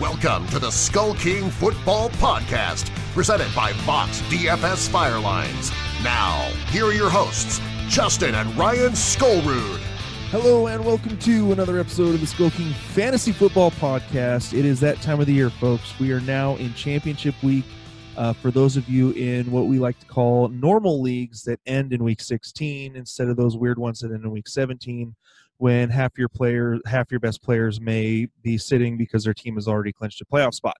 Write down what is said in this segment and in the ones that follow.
Welcome to the Skull King Football Podcast, presented by Box DFS Firelines. Now, here are your hosts, Justin and Ryan Skolrud. Hello and welcome to another episode of the Skull King Fantasy Football Podcast. It is that time of the year, folks. We are now in championship week. For those of you in what we like to call normal leagues that end in week 16 instead of those weird ones that end in week 17, when half your best players may be sitting because their team has already clinched a playoff spot.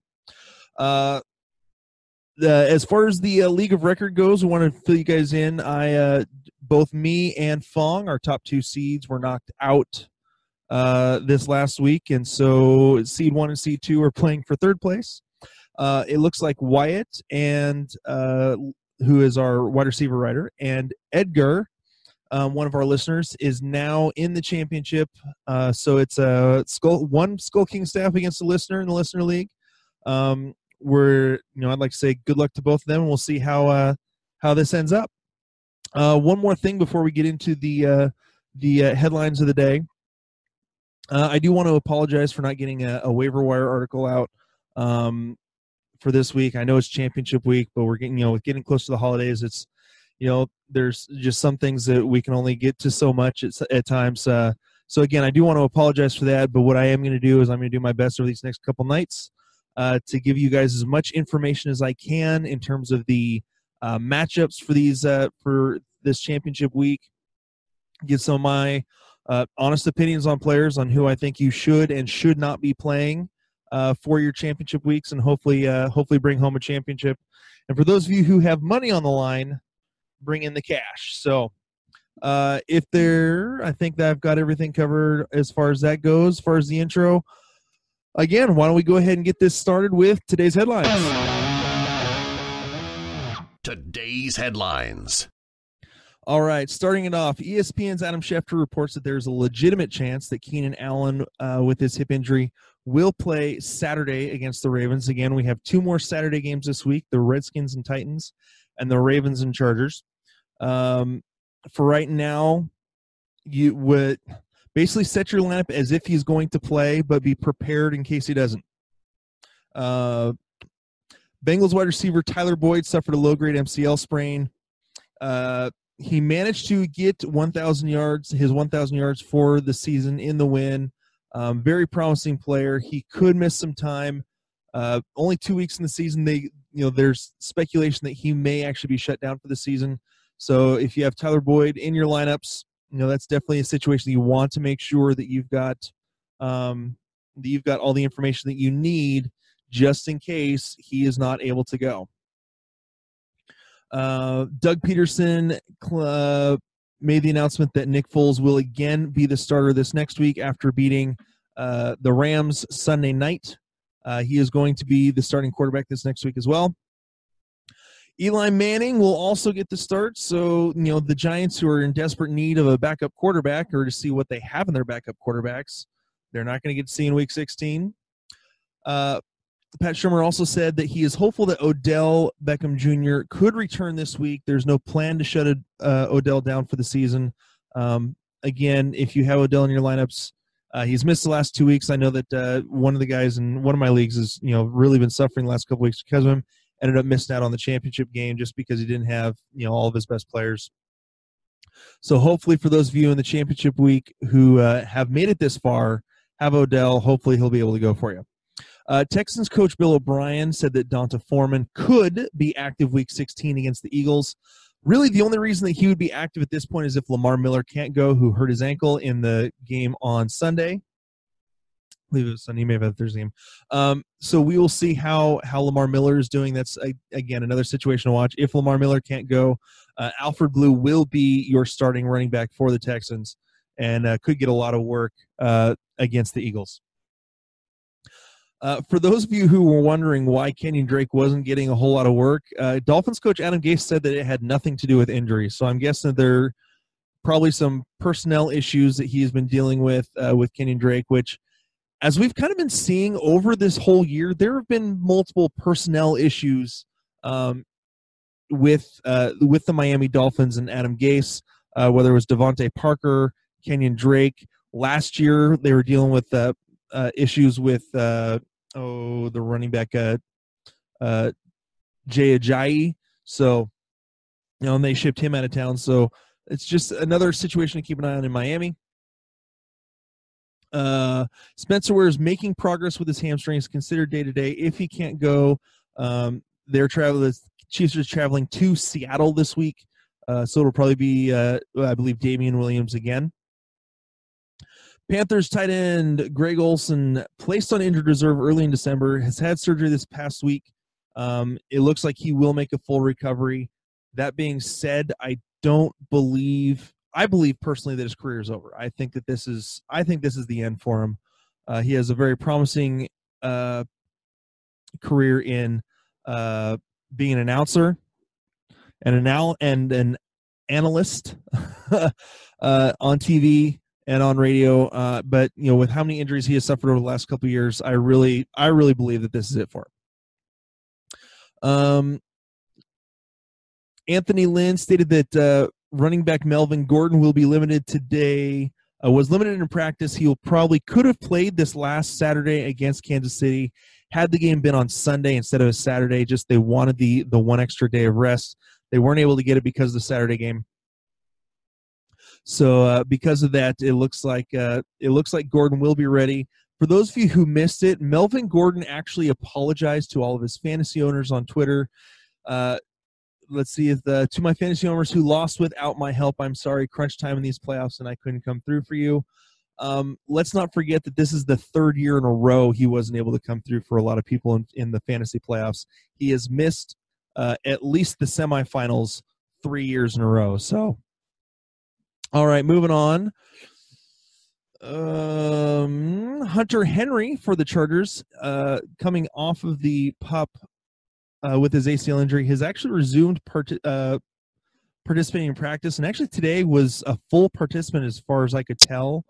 As far as the league of record goes, I want to fill you guys in. Both me and Fong, our top two seeds, were knocked out this last week, and so seed one and seed two are playing for third place. It looks like Wyatt, and who is our wide receiver writer, and Edgar, one of our listeners, is now in the championship. So it's one Skull King staff against a listener in the listener league. I'd like to say good luck to both of them, and we'll see how this ends up. One more thing before we get into the headlines of the day. I do want to apologize for not getting a waiver wire article out for this week. I know it's championship week, but we're getting close to the holidays. It's there's just some things that we can only get to so much at times. So again, I do want to apologize for that, but what I am going to do is I'm going to do my best over these next couple nights to give you guys as much information as I can in terms of the matchups for these for this championship week. Give some of my honest opinions on players, on who I think you should and should not be playing for your championship weeks, and hopefully bring home a championship. And for those of you who have money on the line, bring in the cash. So I think that I've got everything covered as far as that goes. As far as the intro, again, why don't we go ahead and get this started with today's headlines. All right, starting it off, ESPN's Adam Schefter reports that there's a legitimate chance that Keenan Allen, with his hip injury, will play Saturday against the Ravens. Again, we have two more Saturday games this week, the Redskins and Titans, and the Ravens and Chargers. For right now, you would basically set your lineup as if he's going to play, but be prepared in case he doesn't. Bengals wide receiver Tyler Boyd suffered a low-grade MCL sprain. He managed to get 1,000 yards, his 1,000 yards for the season in the win. Very promising player. He could miss some time. Only 2 weeks in the season. There's speculation that he may actually be shut down for the season. So if you have Tyler Boyd in your lineups, that's definitely a situation that you want to make sure that you've got all the information that you need just in case he is not able to go. Doug Peterson made the announcement that Nick Foles will again be the starter this next week after beating the Rams Sunday night. He is going to be the starting quarterback this next week as well. Eli Manning will also get the start. So, the Giants, who are in desperate need of a backup quarterback, or to see what they have in their backup quarterbacks, they're not going to get to see in Week 16. Pat Shermer also said that he is hopeful that Odell Beckham Jr. could return this week. There's no plan to shut Odell down for the season. Again, if you have Odell in your lineups, he's missed the last 2 weeks. I know that one of the guys in one of my leagues has really been suffering the last couple weeks because of him. Ended up missing out on the championship game just because he didn't have all of his best players. So hopefully for those of you in the championship week who have made it this far, have Odell. Hopefully he'll be able to go for you. Texans coach Bill O'Brien said that Donta Foreman could be active Week 16 against the Eagles. Really, the only reason that he would be active at this point is if Lamar Miller can't go, who hurt his ankle in the game on Sunday. I believe it was Sunday. He may have had Thursday game. So we will see how Lamar Miller is doing. That's, again, another situation to watch. If Lamar Miller can't go, Alfred Blue will be your starting running back for the Texans. and could get a lot of work against the Eagles. For those of you who were wondering why Kenyon Drake wasn't getting a whole lot of work, Dolphins coach Adam Gase said that it had nothing to do with injuries. So I'm guessing that there are probably some personnel issues that he's been dealing with Kenyon Drake, which, as we've kind of been seeing over this whole year, there have been multiple personnel issues with the Miami Dolphins and Adam Gase, whether it was Devontae Parker, Kenyon Drake. Last year, they were dealing with issues with the running back Jay Ajayi. So, you know, and they shipped him out of town. So it's just another situation to keep an eye on in Miami. Spencer Ware is making progress with his hamstrings, considered day-to-day. If he can't go, Chiefs are traveling to Seattle this week, so it'll probably be, I believe, Damian Williams again. Panthers tight end Greg Olsen, placed on injured reserve early in December, has had surgery this past week. It looks like he will make a full recovery. That being said, I believe personally that his career is over. I think this is the end for him. He has a very promising career in being an announcer and an analyst on TV and on radio. But you know, with how many injuries he has suffered over the last couple of years, I really believe that this is it for him. Anthony Lynn stated that. Running back Melvin Gordon will be limited today. Was limited in practice. He could have played this last Saturday against Kansas City had the game been on Sunday instead of a Saturday. Just they wanted the one extra day of rest. They weren't able to get it because of the Saturday game. So because of that, it looks like Gordon will be ready. For those of you who missed it, Melvin Gordon actually apologized to all of his fantasy owners on Twitter. Let's see. To my fantasy owners who lost without my help, I'm sorry. Crunch time in these playoffs, and I couldn't come through for you. Let's not forget that this is the third year in a row he wasn't able to come through for a lot of people in the fantasy playoffs. He has missed at least the semifinals 3 years in a row. So, all right, moving on. Hunter Henry for the Chargers, coming off of the pup. With his ACL injury, has actually resumed participating in practice, and actually today was a full participant as far as I could tell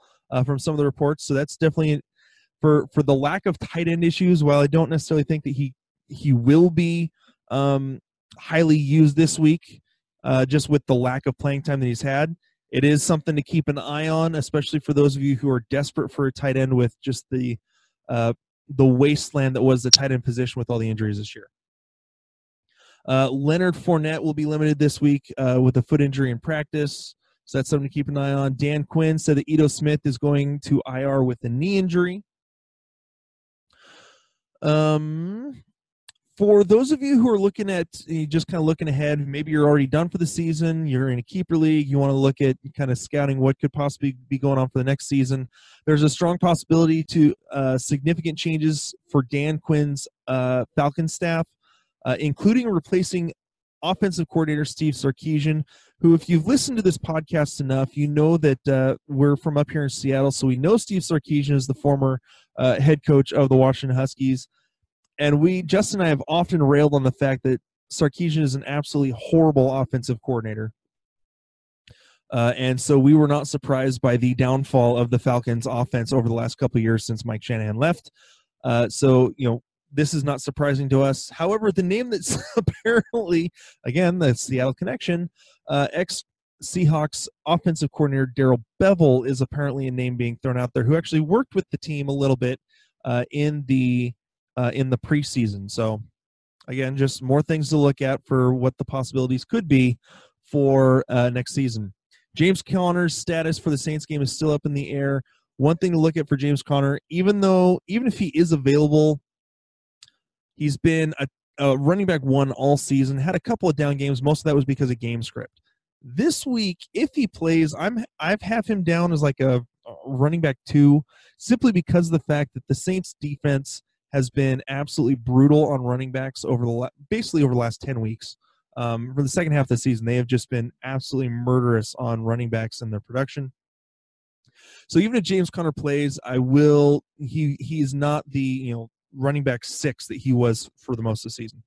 from some of the reports. So that's definitely for the lack of tight end issues. While I don't necessarily think that he will be highly used this week, just with the lack of playing time that he's had, it is something to keep an eye on, especially for those of you who are desperate for a tight end with just the wasteland that was the tight end position with all the injuries this year. Leonard Fournette will be limited this week with a foot injury in practice, so that's something to keep an eye on. Dan Quinn said that Ito Smith is going to IR with a knee injury. For those of you who are looking ahead, maybe you're already done for the season, you're in a keeper league, you want to look at kind of scouting what could possibly be going on for the next season, there's a strong possibility to significant changes for Dan Quinn's Falcons staff. Including replacing offensive coordinator Steve Sarkisian, who, if you've listened to this podcast enough, you know that we're from up here in Seattle, so we know Steve Sarkisian is the former head coach of the Washington Huskies. And Justin and I have often railed on the fact that Sarkisian is an absolutely horrible offensive coordinator. And so we were not surprised by the downfall of the Falcons' offense over the last couple of years since Mike Shanahan left. So, you know, this is not surprising to us. However, the name that's apparently, again, the Seattle connection, ex-Seahawks offensive coordinator Daryl Bevell is apparently a name being thrown out there, who actually worked with the team a little bit in the preseason. So, again, just more things to look at for what the possibilities could be for next season. James Conner's status for the Saints game is still up in the air. One thing to look at for James Conner, even if he is available, he's been a running back one all season, had a couple of down games. Most of that was because of game script. This week, if he plays, I've have him down as like a running back two, simply because of the fact that the Saints defense has been absolutely brutal on running backs over the last 10 weeks. For the second half of the season, they have just been absolutely murderous on running backs and their production. So even if James Conner plays, he's not the running back six that he was for the most of the season.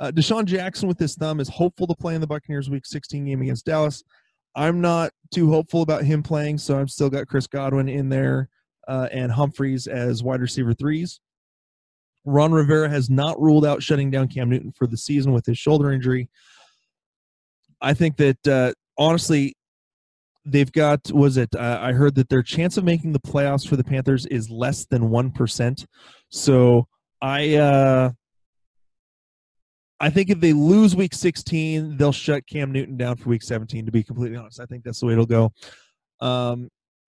DeSean Jackson with his thumb is hopeful to play in the Buccaneers Week 16 game against Dallas. I'm not too hopeful about him playing, so I've still got Chris Godwin in there and Humphreys as wide receiver threes. Ron Rivera has not ruled out shutting down Cam Newton for the season with his shoulder injury. I think that, honestly, they've got, I heard that their chance of making the playoffs for the Panthers is less than 1%. So I think if they lose week 16, they'll shut Cam Newton down for week 17, to be completely honest. I think that's the way it'll go.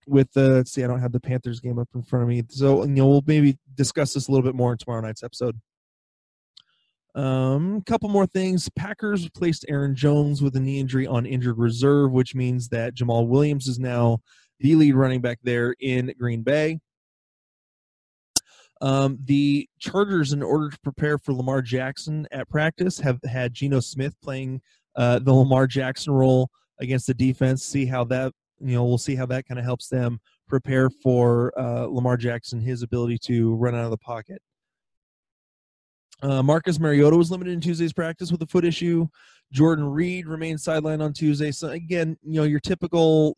Let's see, I don't have the Panthers game up in front of me. So, we'll maybe discuss this a little bit more in tomorrow night's episode. Couple more things. Packers placed Aaron Jones with a knee injury on injured reserve, which means that Jamal Williams is now the lead running back there in Green Bay. The Chargers, in order to prepare for Lamar Jackson at practice, have had Geno Smith playing the Lamar Jackson role against the defense. See how that, we'll see how that kind of helps them prepare for Lamar Jackson, his ability to run out of the pocket. Marcus Mariota was limited in Tuesday's practice with a foot issue. Jordan Reed remained sidelined on Tuesday. So again, your typical,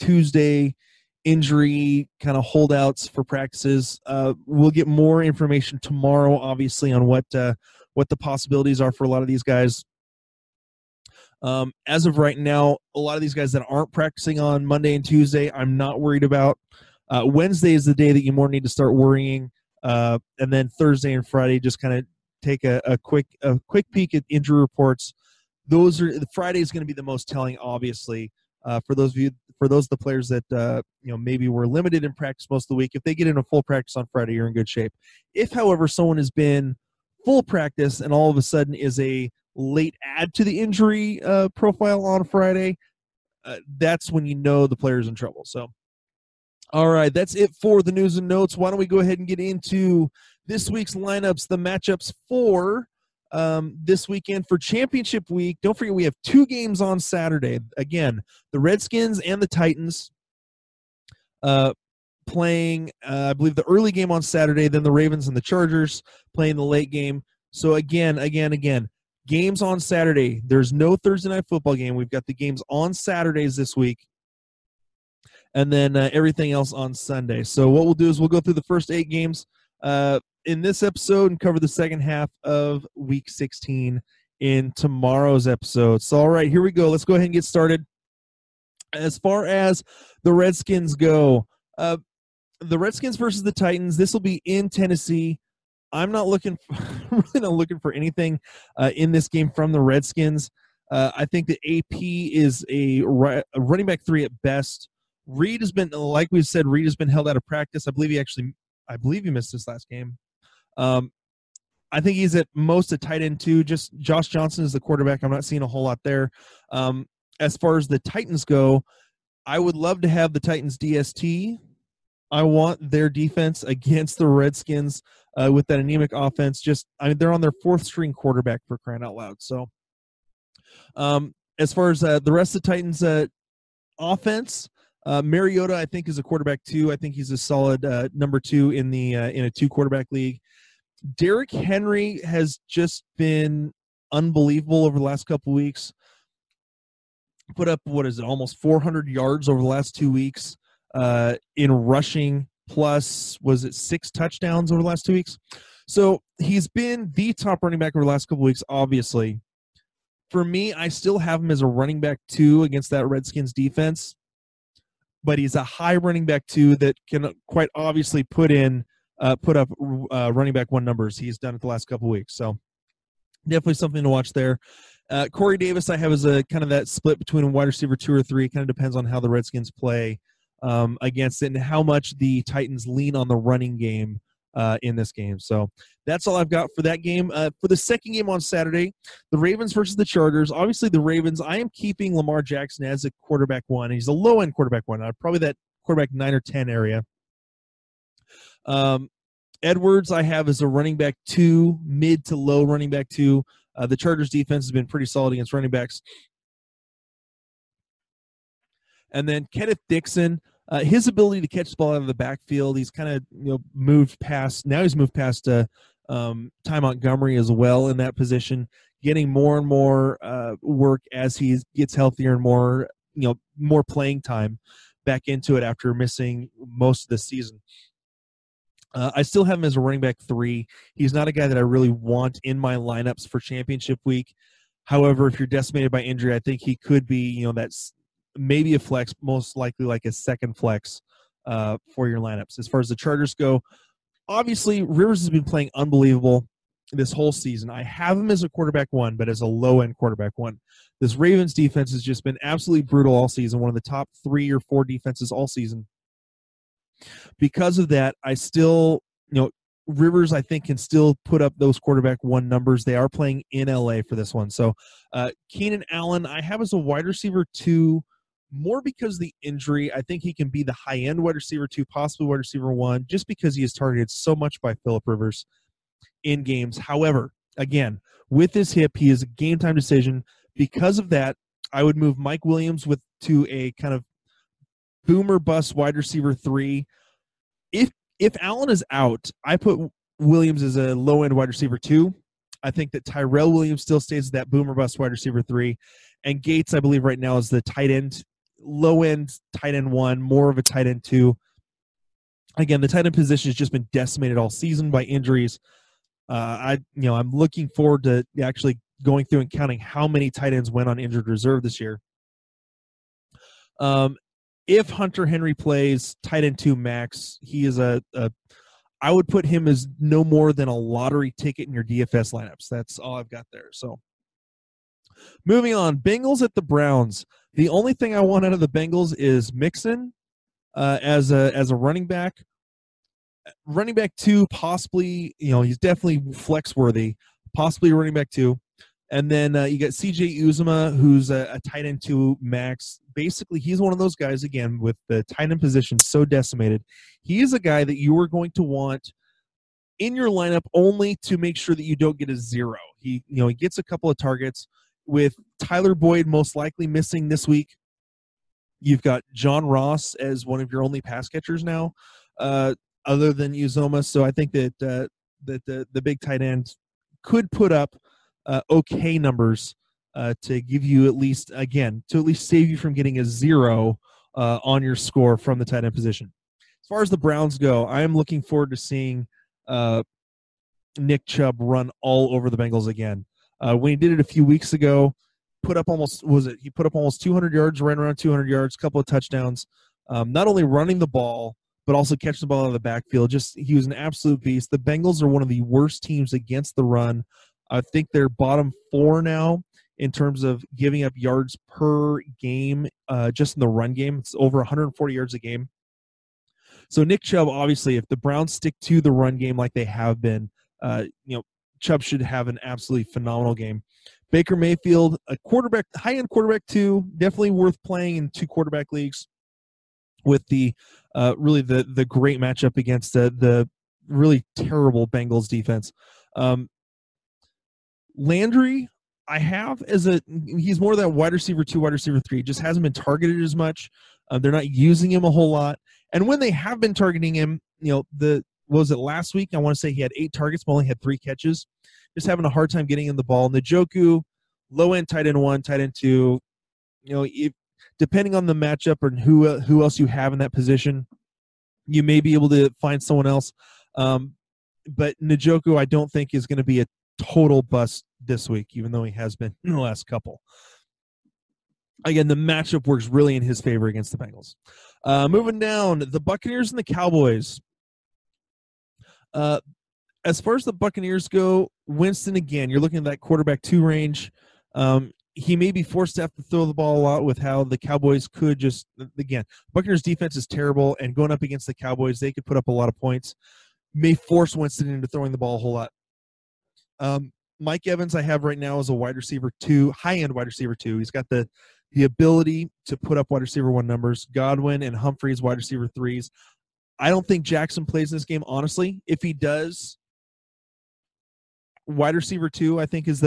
Tuesday injury kind of holdouts for practices. We'll get more information tomorrow, obviously, on what the possibilities are for a lot of these guys. As of right now, a lot of these guys that aren't practicing on Monday and Tuesday, I'm not worried about. Wednesday is the day that you more need to start worrying, and then Thursday and Friday just kind of take a quick peek at injury reports. Friday is going to be the most telling, obviously. For the players that maybe were limited in practice most of the week, if they get in a full practice on Friday, you're in good shape. If, however, someone has been full practice and all of a sudden is a late add to the injury profile on Friday, that's when you know the player's in trouble. So, all right, that's it for the news and notes. Why don't we go ahead and get into this week's lineups, the matchups for this weekend for championship week. Don't forget, we have two games on Saturday. Again, the Redskins and the Titans playing, I believe, the early game on Saturday, then the Ravens and the Chargers playing the late game. So again, games on Saturday. There's no Thursday night football game. We've got the games on Saturdays this week, and then everything else on Sunday. So what we'll do is we'll go through the first 8 games in this episode and cover the second half of week 16 in tomorrow's episode. So, all right, here we go. Let's go ahead and get started. As far as the Redskins go, the Redskins versus the Titans, this will be in Tennessee. I'm really not looking for anything in this game from the Redskins. I think that AP is a running back 3 at best. Reed has been, like we said, Reed has been held out of practice. I believe he missed this last game. I think he's at most a tight end too. Just Josh Johnson is the quarterback. I'm not seeing a whole lot there. As far as the Titans go, I would love to have the Titans DST. I want their defense against the Redskins with that anemic offense. They're on their 4th string quarterback, for crying out loud. So as far as the rest of the Titans offense, Mariota, I think, is a quarterback too. I think he's a solid number 2 in the in a 2-quarterback league. Derrick Henry has just been unbelievable over the last couple weeks. Put up, almost 400 yards over the last 2 weeks in rushing, plus, 6 touchdowns over the last 2 weeks? So he's been the top running back over the last couple weeks, obviously. For me, I still have him as a running back 2 against that Redskins defense. But he's a high running back 2 that can quite obviously put up running back 1 numbers. He's done it the last couple weeks, so definitely something to watch there. Corey Davis I have as a kind of that split between a wide receiver 2 or 3. It kind of depends on how the Redskins play against it and how much the Titans lean on the running game in this game. So that's all I've got for that game. For the second game on Saturday, the Ravens versus the Chargers. Obviously, the Ravens, I am keeping Lamar Jackson as a quarterback 1. He's a low-end quarterback 1, probably that quarterback 9 or 10 area. Edwards I have as a running back 2, mid to low running back 2. The Chargers defense has been pretty solid against running backs. And then Kenneth Dixon, his ability to catch the ball out of the backfield, he's kind of moved past. Now he's moved past Ty Montgomery as well in that position, getting more and more work as he gets healthier and more more playing time back into it after missing most of the season. I still have him as a running back 3. He's not a guy that I really want in my lineups for championship week. However, if you're decimated by injury, I think he could be, that's maybe a flex, most likely like a second flex for your lineups. As far as the Chargers go, obviously Rivers has been playing unbelievable this whole season. I have him as a quarterback 1, but as a low-end quarterback 1. This Ravens defense has just been absolutely brutal all season, one of the top 3 or 4 defenses all season. Because of that, I still, Rivers, I think, can still put up those quarterback 1 numbers. They are playing in LA for this one. So Keenan Allen, I have as a wide receiver 2, more because of the injury. I think he can be the high-end wide receiver 2, possibly wide receiver 1, just because he is targeted so much by Phillip Rivers in games. However, again, with his hip, he is a game-time decision. Because of that, I would move Mike Williams to a kind of boomer bust wide receiver 3. If Allen is out, I put Williams as a low-end wide receiver 2. I think that Tyrell Williams still stays that boomer bust wide receiver 3. And Gates, I believe right now, is the tight end, low-end tight end 1, more of a tight end 2. Again, the tight end position has just been decimated all season by injuries. I'm looking forward to actually going through and counting how many tight ends went on injured reserve this year. If Hunter Henry plays tight end 2 max, he is I would put him as no more than a lottery ticket in your DFS lineups. That's all I've got there. So moving on, Bengals at the Browns. The only thing I want out of the Bengals is Mixon as a running back. Running back 2, possibly, he's definitely flex worthy, possibly running back 2. And then you got C.J. Uzoma, who's a tight end 2 max. Basically, he's one of those guys, again, with the tight end position so decimated. He is a guy that you are going to want in your lineup only to make sure that you don't get a 0. He, he gets a couple of targets. With Tyler Boyd most likely missing this week, you've got John Ross as one of your only pass catchers now, other than Uzoma. So I think that the big tight end could put up okay numbers to give you at least save you from getting a 0 on your score from the tight end position. As far as the Browns go, I am looking forward to seeing Nick Chubb run all over the Bengals again. When he did it a few weeks ago, he put up almost 200 yards, ran around 200 yards, a couple of touchdowns, not only running the ball, but also catch the ball out of the backfield. He was an absolute beast. The Bengals are one of the worst teams against the run. I think they're bottom 4 now in terms of giving up yards per game, just in the run game. It's over 140 yards a game. So Nick Chubb, obviously, if the Browns stick to the run game like they have been, Chubb should have an absolutely phenomenal game. Baker Mayfield, a quarterback, high-end quarterback 2, definitely worth playing in 2 quarterback leagues with the really the great matchup against the really terrible Bengals defense. Landry, I have he's more of that wide receiver 2, wide receiver 3. Just hasn't been targeted as much. They're not using him a whole lot. And when they have been targeting him, last week? I want to say he had 8 targets, but only had 3 catches. Just having a hard time getting in the ball. Njoku, low-end tight end 1, tight end 2. Depending on the matchup and who else you have in that position, you may be able to find someone else. But Njoku, I don't think, is going to be a total bust this week, even though he has been in the last couple. Again, the matchup works really in his favor against the Bengals. Moving down, the Buccaneers and the Cowboys. As far as the Buccaneers go, Winston, again, you're looking at that quarterback 2 range. He may be forced to have to throw the ball a lot with how the Cowboys could just, again, Buccaneers defense is terrible, and going up against the Cowboys, they could put up a lot of points. May force Winston into throwing the ball a whole lot. Mike Evans I have right now is a wide receiver 2, high-end wide receiver 2. He's got the ability to put up wide receiver 1 numbers. Godwin and Humphreys, wide receiver 3s. I don't think Jackson plays this game, honestly. If he does, wide receiver two, I think, is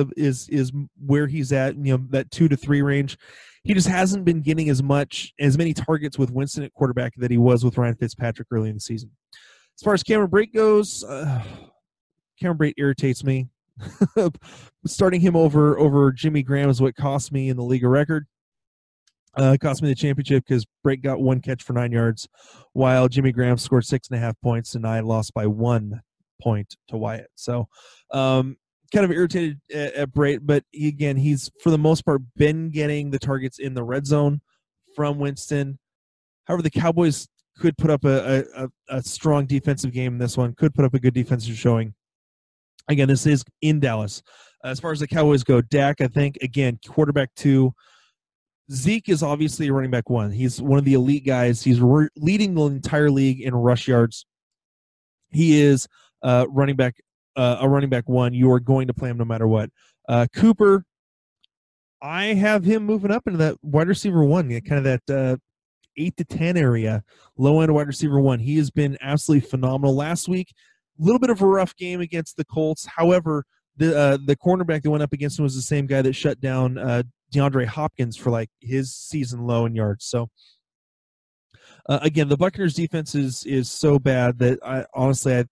where he's at, you know, that 2 to 3 range. He just hasn't been getting as many targets with Winston at quarterback that he was with Ryan Fitzpatrick early in the season. As far as Cameron Brate goes, Cameron Brate irritates me. Starting him over Jimmy Graham is what cost me in the league of record. It cost me the championship because Brate got 1 catch for 9 yards, while Jimmy Graham scored 6.5 points, and I lost by 1 point to Wyatt. So kind of irritated at Brate, but again, he's for the most part been getting the targets in the red zone from Winston. However, the Cowboys could put up a strong defensive game in this one, could put up a good defensive showing. Again, this is in Dallas. As far as the Cowboys go, Dak, I think, again, quarterback 2. Zeke is obviously a running back 1. He's one of the elite guys. He's leading the entire league in rush yards. He is a running back 1. You are going to play him no matter what. Cooper, I have him moving up into that wide receiver 1, kind of that 8 to 10 area, low end wide receiver 1. He has been absolutely phenomenal. Last week, a little bit of a rough game against the Colts. However, the cornerback that went up against him was the same guy that shut down DeAndre Hopkins for like his season low in yards. So again, the Buccaneers defense is so bad that I honestly have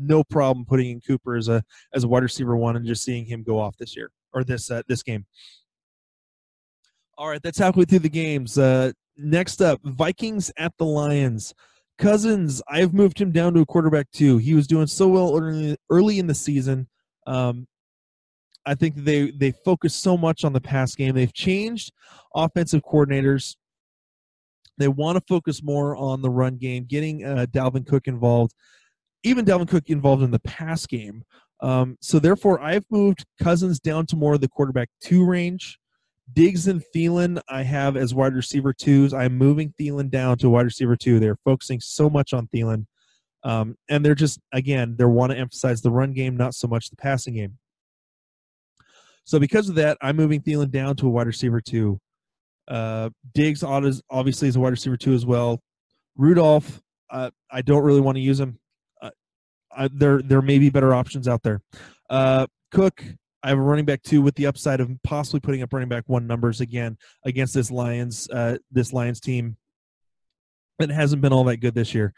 no problem putting in Cooper as a wide receiver 1 and just seeing him go off this year or this game. All right, that's halfway through the games. Next up, Vikings at the Lions. Cousins, I've moved him down to a quarterback 2. He was doing so well early in the season. I think they focus so much on the pass game. They've changed offensive coordinators. They want to focus more on the run game, getting Dalvin Cook involved, even Dalvin Cook involved in the pass game. So therefore, I've moved Cousins down to more of the quarterback 2 range. Diggs and Thielen I have as wide receiver 2s. I'm moving Thielen down to wide receiver 2. They're focusing so much on Thielen. And they're just, again, they want to emphasize the run game, not so much the passing game. So because of that, I'm moving Thielen down to a wide receiver 2. Diggs obviously is a wide receiver 2 as well. Rudolph, I don't really want to use him. There may be better options out there. Cook, I have a running back 2 with the upside of possibly putting up running back 1 numbers again against this Lions team that hasn't been all that good this year.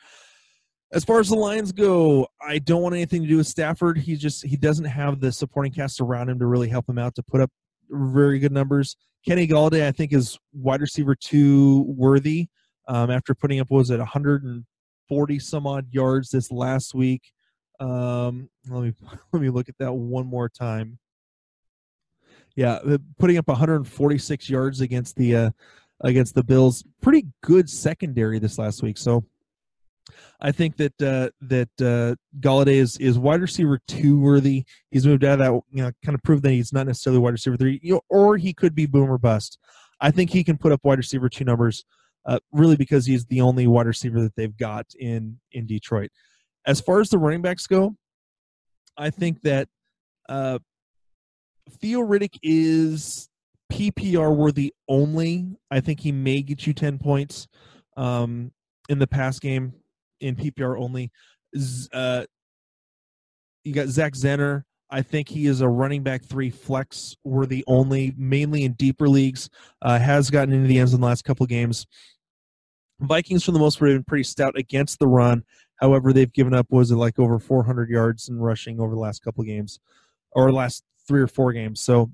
As far as the Lions go, I don't want anything to do with Stafford. He doesn't have the supporting cast around him to really help him out to put up very good numbers. Kenny Galladay, I think, is wide receiver 2 worthy after putting up, 140 some odd yards this last week. Let me look at that one more time. Yeah, putting up 146 yards against the Bills. Pretty good secondary this last week. So I think that Galladay is wide receiver 2 worthy. He's moved out of that, kind of proved that he's not necessarily wide receiver 3, or he could be boom or bust. I think he can put up wide receiver 2 numbers, really because he's the only wide receiver that they've got in Detroit. As far as the running backs go, I think that Theo Riddick is PPR worthy only. I think he may get you 10 points in the pass game in PPR only. You got Zach Zenner. I think he is a running back 3 flex worthy only, mainly in deeper leagues. Has gotten into the ends in the last couple games. Vikings, for the most part, have been pretty stout against the run. However, they've given up, over 400 yards in rushing over the last couple games, or last 3 or 4 games. So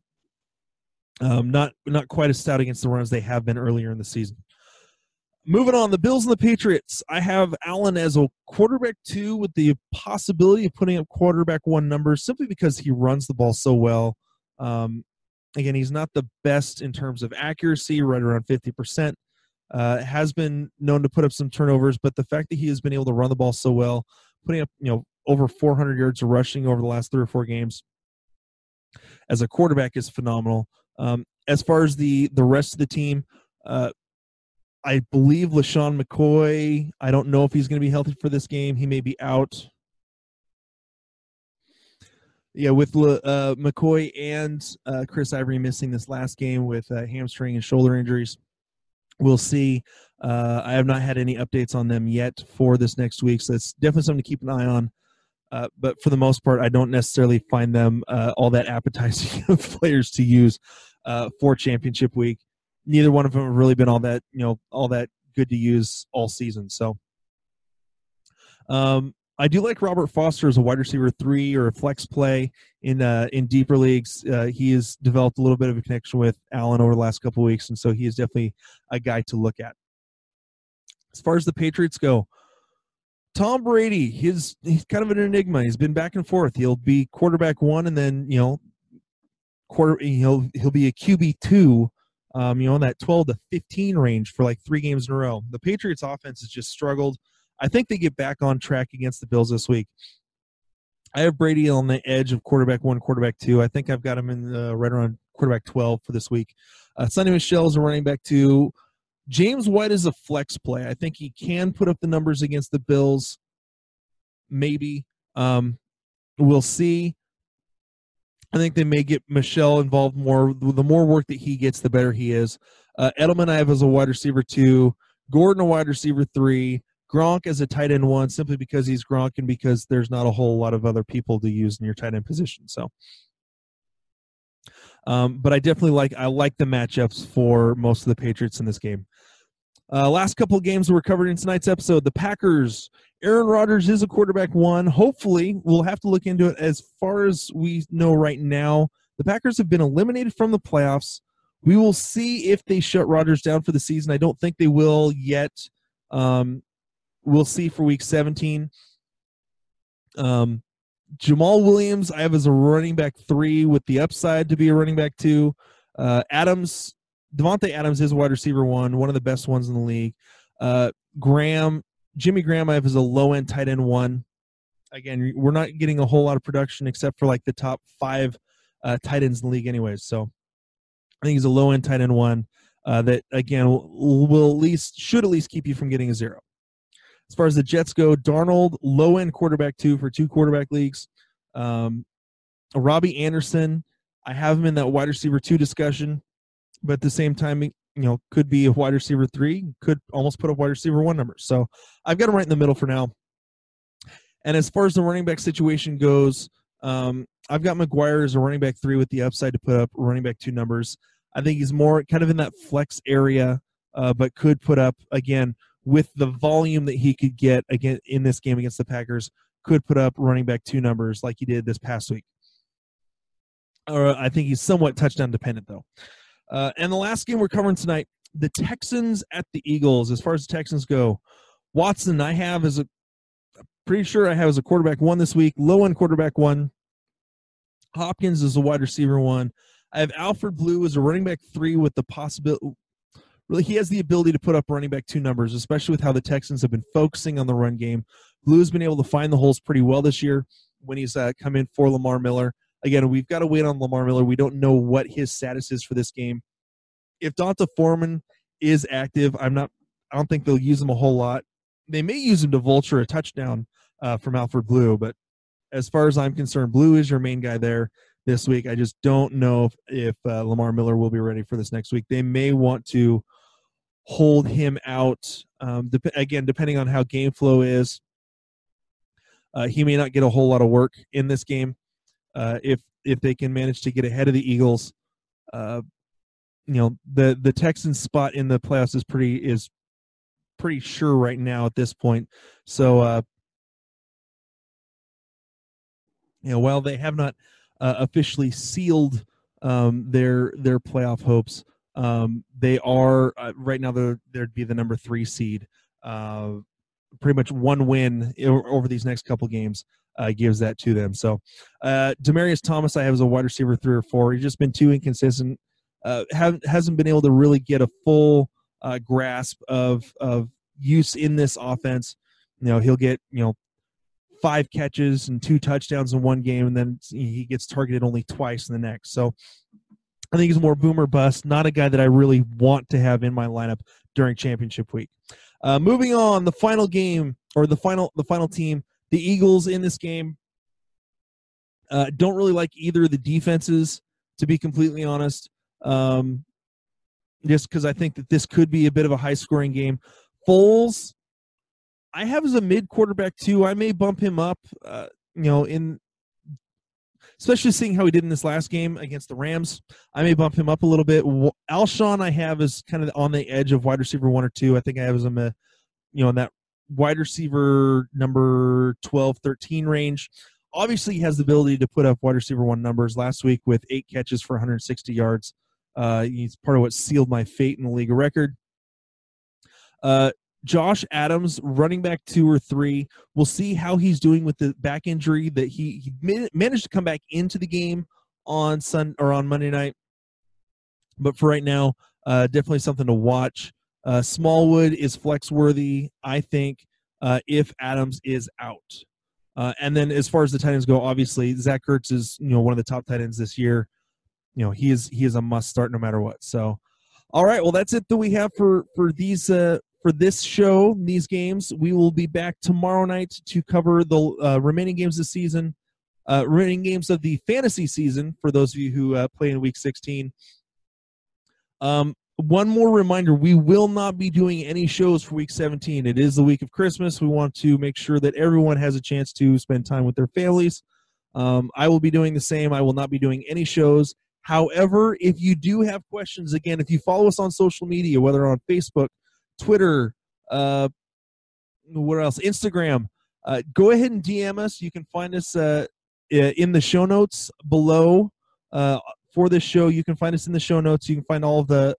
not quite as stout against the run as they have been earlier in the season. Moving on, the Bills and the Patriots. I have Allen as a quarterback 2 with the possibility of putting up quarterback 1 numbers simply because he runs the ball so well. Again, he's not the best in terms of accuracy, right around 50%. Has been known to put up some turnovers, but the fact that he has been able to run the ball so well, putting up over 400 yards of rushing over the last 3 or 4 games as a quarterback is phenomenal. As far as the rest of the team, I believe LaShawn McCoy, I don't know if he's going to be healthy for this game. He may be out. Yeah, with McCoy and Chris Ivory missing this last game with hamstring and shoulder injuries. We'll see. I have not had any updates on them yet for this next week, so it's definitely something to keep an eye on. But for the most part, I don't necessarily find them all that appetizing of players to use for championship week. Neither one of them have really been all that, all that good to use all season. So I do like Robert Foster as a wide receiver 3 or a flex play in deeper leagues. He has developed a little bit of a connection with Allen over the last couple of weeks, and so he is definitely a guy to look at. As far as the Patriots go, Tom Brady, he's kind of an enigma. He's been back and forth. He'll be quarterback 1, and then he'll be a QB 2. In that 12 to 15 range for like 3 games in a row. The Patriots offense has just struggled. I think they get back on track against the Bills this week. I have Brady on the edge of quarterback 1, quarterback 2. I think I've got him in right around quarterback 12 for this week. Sonny Michel is a running back 2. James White is a flex play. I think he can put up the numbers against the Bills. Maybe. We'll see. I think they may get Michel involved more. The more work that he gets, the better he is. Edelman I have as a wide receiver 2. Gordon a wide receiver 3. Gronk as a tight end 1, simply because he's Gronk and because there's not a whole lot of other people to use in your tight end position. So, but I definitely like the matchups for most of the Patriots in this game. Last couple of games we're covering in tonight's episode, the Packers. Aaron Rodgers is a quarterback 1. Hopefully, we'll have to look into it. As far as we know right now, the Packers have been eliminated from the playoffs. We will see if they shut Rodgers down for the season. I don't think they will yet. We'll see for week 17. Jamal Williams I have as a running back 3 with the upside to be a running back 2. Devontae Adams is a wide receiver 1, one of the best ones in the league. Jimmy Graham I have as a low-end tight end 1. Again, we're not getting a whole lot of production except for like the top 5 tight ends in the league anyways. So I think he's a low-end tight end 1 that, again, should at least keep you from getting a 0. As far as the Jets go, Darnold, low-end quarterback 2 for 2 quarterback leagues. Robbie Anderson, I have him in that wide receiver 2 discussion, but at the same time, could be a wide receiver 3, could almost put up wide receiver 1 numbers. So I've got him right in the middle for now. And as far as the running back situation goes, I've got McGuire as a running back 3 with the upside to put up running back 2 numbers. I think he's more kind of in that flex area, but could put up, again, with the volume that he could get again in this game against the Packers, could put up running back 2 numbers like he did this past week. I think he's somewhat touchdown dependent, though. And the last game we're covering tonight, the Texans at the Eagles. As far as the Texans go, Watson I have as a quarterback 1 this week, low-end quarterback 1. Hopkins is a wide receiver 1. I have Alfred Blue as a running back 3 with the possibility. Really, he has the ability to put up running back 2 numbers, especially with how the Texans have been focusing on the run game. Blue's been able to find the holes pretty well this year when he's come in for Lamar Miller. Again, we've got to wait on Lamar Miller. We don't know what his status is for this game. If Donta Foreman is active, I don't think they'll use him a whole lot. They may use him to vulture a touchdown from Alfred Blue, but as far as I'm concerned, Blue is your main guy there this week. I just don't know if Lamar Miller will be ready for this next week. They may want to hold him out, depending on how game flow is. He may not get a whole lot of work in this game. If they can manage to get ahead of the Eagles, the Texans spot in the playoffs is pretty sure right now at this point. So, while they have not officially sealed their playoff hopes, they are right now there'd be the number 3 seed. Pretty much one win over these next couple games gives that to them. So Demaryius Thomas I have as a wide receiver 3 or 4. He's just been too inconsistent. Hasn't been able to really get a full grasp of use in this offense. He'll get 5 catches and 2 touchdowns in one game, and then he gets targeted only twice in the next. So I think he's more boom or bust, not a guy that I really want to have in my lineup during championship week. Moving on, the final game, or the final team, the Eagles in this game. Don't really like either of the defenses, to be completely honest, just because I think that this could be a bit of a high-scoring game. Foles, I have as a mid-quarterback 2. I may bump him up especially seeing how he did in this last game against the Rams, I may bump him up a little bit. Alshon I have is kind of on the edge of wide receiver 1 or 2. I think I have him, in that wide receiver number 12, 13 range. Obviously, he has the ability to put up wide receiver 1 numbers last week with 8 catches for 160 yards. He's part of what sealed my fate in the league record. Josh Adams, running back 2 or 3. We'll see how he's doing with the back injury that he managed to come back into the game on Monday night. But for right now, definitely something to watch. Smallwood is flex worthy, I think, if Adams is out. And then as far as the tight ends go, obviously Zach Ertz is one of the top tight ends this year. He is a must start no matter what. So, all right, well that's it that we have for this show, these games. We will be back tomorrow night to cover the remaining games this season, remaining games of the fantasy season for those of you who play in Week 16. One more reminder, we will not be doing any shows for Week 17. It is the week of Christmas. We want to make sure that everyone has a chance to spend time with their families. I will be doing the same. I will not be doing any shows. However, if you do have questions, again, if you follow us on social media, whether on Facebook, Twitter, what else? Instagram, go ahead and DM us. You can find us in the show notes below for this show. You can find us in the show notes. You can find all of the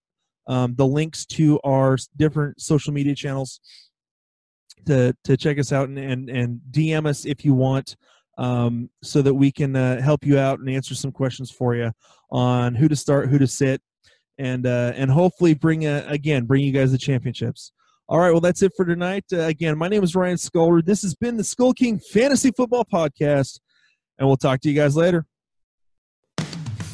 links to our different social media channels to check us out and DM us if you want, so that we can help you out and answer some questions for you on who to start, who to sit, and hopefully bring you guys the championships. All right, well, that's it for tonight. Again, my name is Ryan Skolrud. This has been the Skull King Fantasy Football Podcast, and we'll talk to you guys later.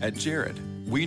At Jared, we